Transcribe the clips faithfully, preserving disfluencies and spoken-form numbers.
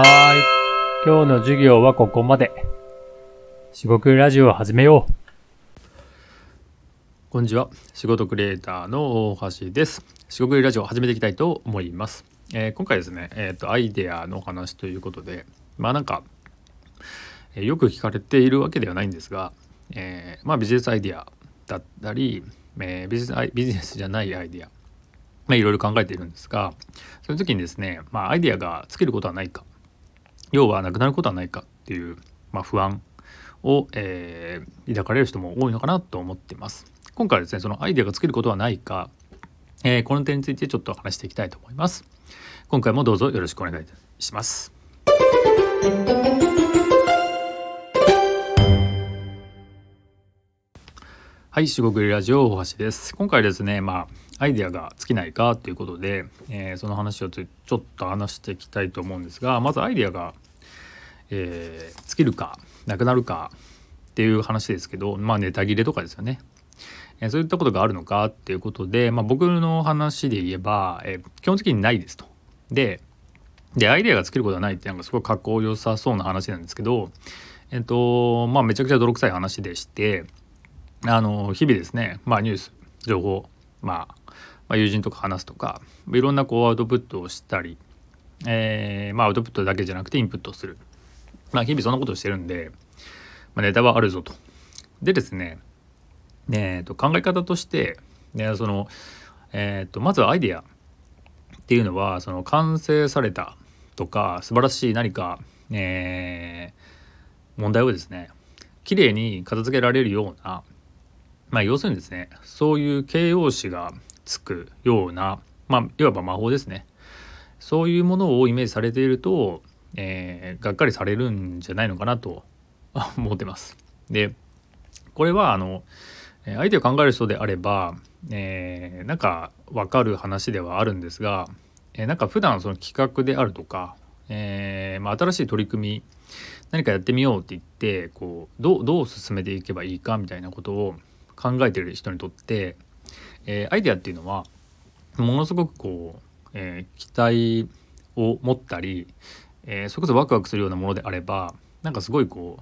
はい。今日の授業はここまで。しごくラジオを始めよう。こんにちは。しごとクリエイターの大橋です。しごくラジオを始めていきたいと思います。えー、今回ですね、えーと、アイデアの話ということで、まあなんか、えー、よく聞かれているわけではないんですが、えー、まあビジネスアイデアだったり、えー、ビジネス、ビジネスじゃないアイデア、まあ、いろいろ考えているんですが、その時にですね、まあ、アイデアが尽きることはないか、要はなくなることはないかっていう、まあ、不安を、えー、抱かれる人も多いのかなと思っています。今回はですね、そのアイデアが尽きることはないか、えー、この点についてちょっと話していきたいと思います。今回もどうぞよろしくお願いします。はい、しごくりラジオ大橋です。今回ですね、まあアイデアが尽きないかということで、えー、その話をちょっと話していきたいと思うんですが、まずアイデアが、えー、尽きるかなくなるかっていう話ですけど、まあネタ切れとかですよね。えー、そういったことがあるのかっていうことで、まあ僕の話で言えば、えー、基本的にないですと。で、でアイデアが尽きることはないってなんかすごいかっこよさそうな話なんですけど、えっとまあめちゃくちゃ泥臭い話でして。あの日々ですね、まあ、ニュース情報、まあ、まあ友人とか話すとかいろんなこうアウトプットをしたり、えーまあ、アウトプットだけじゃなくてインプットする、まあ、日々そんなことをしてるんで、まあ、ネタはあるぞと。でですね、えー、と考え方として、ねそのえー、とまずはアイデアっていうのはその完成されたとか素晴らしい何か、えー、問題をですねきれいに片付けられるような、まあ、要するにですね、そういう形容詞がつくような、まあ、いわば魔法ですね。そういうものをイメージされていると、えー、がっかりされるんじゃないのかなと思ってます。で、これはあの相手を考える人であれば、えー、なんか分かる話ではあるんですが、えー、なんか普段その企画であるとか、えーまあ、新しい取り組み何かやってみようって言ってこう ど, どう進めていけばいいかみたいなことを考えている人にとって、えー、アイデアっていうのはものすごくこう、えー、期待を持ったり、えー、それこそワクワクするようなものであればなんかすごいこ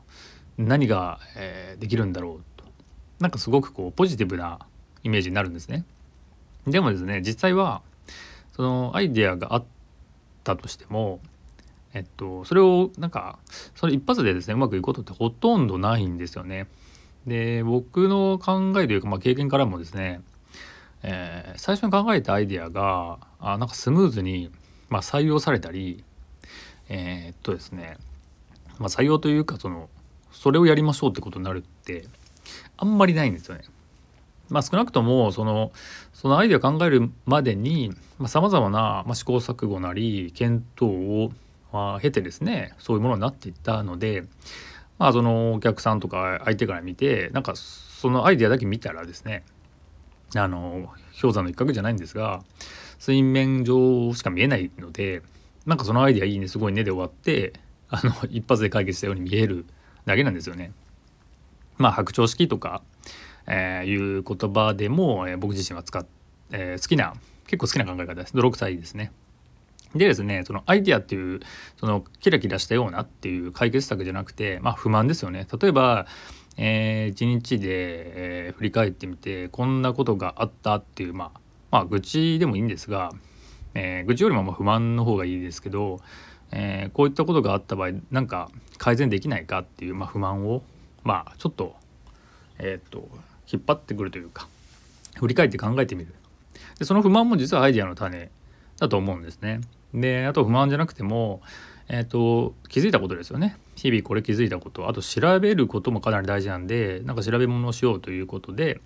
う何が、えー、できるんだろうとなんかすごくこうポジティブなイメージになるんですね。でもですね実際はそのアイデアがあったとしても、えっと、それをなんかそれ一発でですねうまくいくことってほとんどないんですよね。で僕の考えというか、まあ、経験からもですね、えー、最初に考えたアイデアがあなんかスムーズに、まあ、採用されたり、えー、っとですね、まあ、採用というかそのそれをやりましょうってことになるってあんまりないんですよね。まあ、少なくともその、そのアイデアを考えるまでにさまざまな、まあ、試行錯誤なり検討を、まあ、経てですねそういうものになっていったので。まあ、そのお客さんとか相手から見てなんかそのアイデアだけ見たらですねあの氷山の一角じゃないんですが水面上しか見えないのでなんかそのアイデアいいねすごいねで終わってあの一発で解決したように見えるだけなんですよね。まあ白鳥式とか、えー、いう言葉でも、えー、僕自身は使っ、えー、好きな結構好きな考え方です。泥臭いですね。でですね、そのアイデアっていうそのキラキラしたようなっていう解決策じゃなくて、まあ、不満ですよね。例えば、えー、いちにちで、えー、振り返ってみてこんなことがあったっていう、まあ、まあ愚痴でもいいんですが、えー、愚痴よりもまあ不満の方がいいですけど、えー、こういったことがあった場合なんか改善できないかっていう、まあ、不満を、まあ、ちょっと、えー、っと引っ張ってくるというか振り返って考えてみる。でその不満も実はアイデアの種だと思うんですね。であと不満じゃなくても、えー、と気づいたことですよね。日々これ気づいたことあと調べることもかなり大事なんでなんか調べ物をしようということで、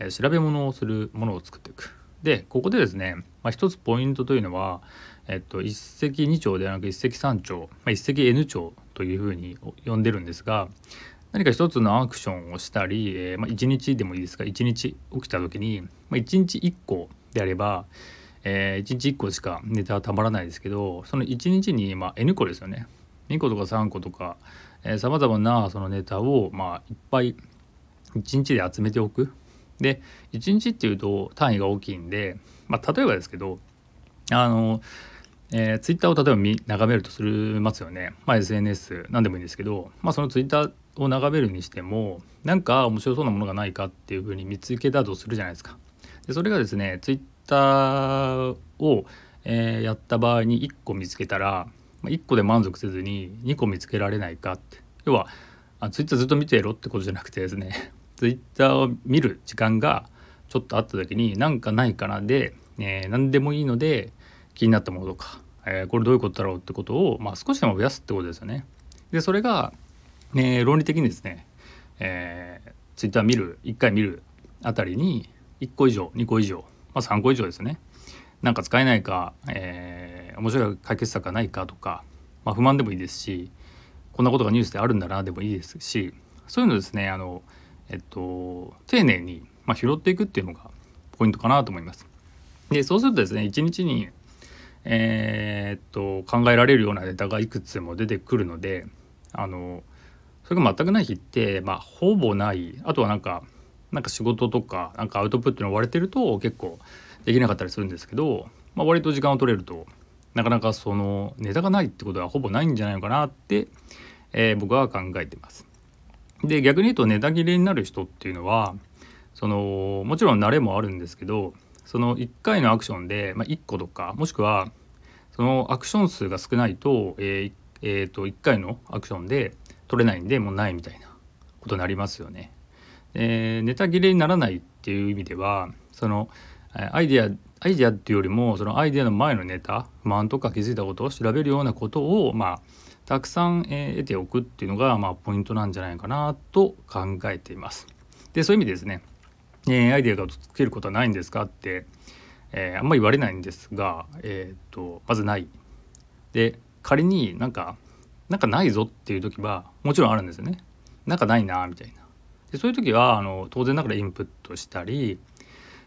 えー、調べ物をするものを作っていく。でここでですね、まあ、一つポイントというのは、えー、と一石二鳥ではなく一石三鳥、まあ、一石 N 鳥というふうに呼んでるんですが何か一つのアクションをしたり、えーまあ、いちにちでもいいですがいちにち起きた時に、まあ、いちにちいっこであればえー、いちにちいっこしかネタはたまらないですけどそのいちにちに、まあ、エヌこですよねにことかさんことかさまざまなそのネタを、まあ、いっぱいいちにちで集めておく。でいちにちっていうと単位が大きいんで、まあ、例えばですけどあのえー、ツイッターを例えば見眺めるとするますよね、まあ、エスエヌエス 何でもいいんですけど、まあ、そのツイッターを眺めるにしてもなんか面白そうなものがないかっていうふうに見つけたとするじゃないですか。でそれがですねツイッターを、えー、やった場合にいっこ見つけたらいっこで満足せずににこ見つけられないかって、要はあツイッターずっと見てろってことじゃなくてですねツイッターを見る時間がちょっとあった時になんかないかなで、えー、何でもいいので気になったものとか、えー、これどういうことだろうってことを、まあ、少しでも増やすってことですよね。でそれが、えー、論理的にですね、えー、ツイッター見るいっかい見るあたりにいっこ以上にこ以上、まあ、さんこ以上ですね、なんか使えないか、えー、面白い解決策がないかとか、まあ、不満でもいいですし、こんなことがニュースであるんだなでもいいですし、そういうのですねあの、えっと、丁寧に、まあ、拾っていくっていうのがポイントかなと思います。でそうするとですねいちにちにえー、っと考えられるようなネタがいくつも出てくるので、あのそれが全くない日って、まあ、ほぼない、あとはなんかなんか仕事とかなんかアウトプットに追われてると結構できなかったりするんですけど、まあ、割と時間を取れるとなかなかそのネタがないってことはほぼないんじゃないのかなって、えー、僕は考えてます。で逆に言うとネタ切れになる人っていうのはそのもちろん慣れもあるんですけど、そのいっかいのアクションで、まあ、いっことかもしくはそのアクション数が少ないと、えーえー、といっかいのアクションで取れないんでもうないみたいなことになりますよね。えー、ネタ切れにならないっていう意味ではそのアイディアアイディアっていうよりもそのアイディアの前のネタ不満とか気づいたことを調べるようなことを、まあ、たくさん、えー、得ておくっていうのが、まあ、ポイントなんじゃないかなと考えています。でそういう意味でですねえー、アイデアがつけることはないんですかって、えー、あんまり言われないんですが、えー、っとまずないで、仮になんかなんかないぞっていう時はもちろんあるんですよね。なんかないなみたいな。でそういう時はあの当然ながらインプットしたり、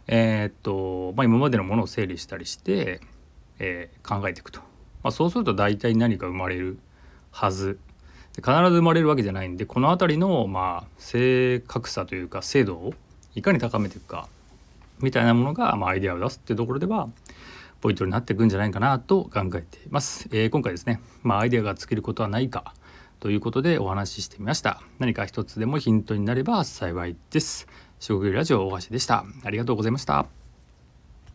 えー、っと、まあ、今までのものを整理したりして、えー、考えていくと、まあ、そうすると大体何か生まれるはずで、必ず生まれるわけじゃないんで、この辺りの、まあ、正確さというか精度をいかに高めていくかみたいなものが、まあ、アイデアを出すっていうところではポイントになっていくんじゃないかなと考えています。えー、今回ですね、まあ、アイデアが尽きることはないかということでお話ししてみました。何か一つでもヒントになれば幸いです。しごきゅうラジオ大橋でした。ありがとうございました。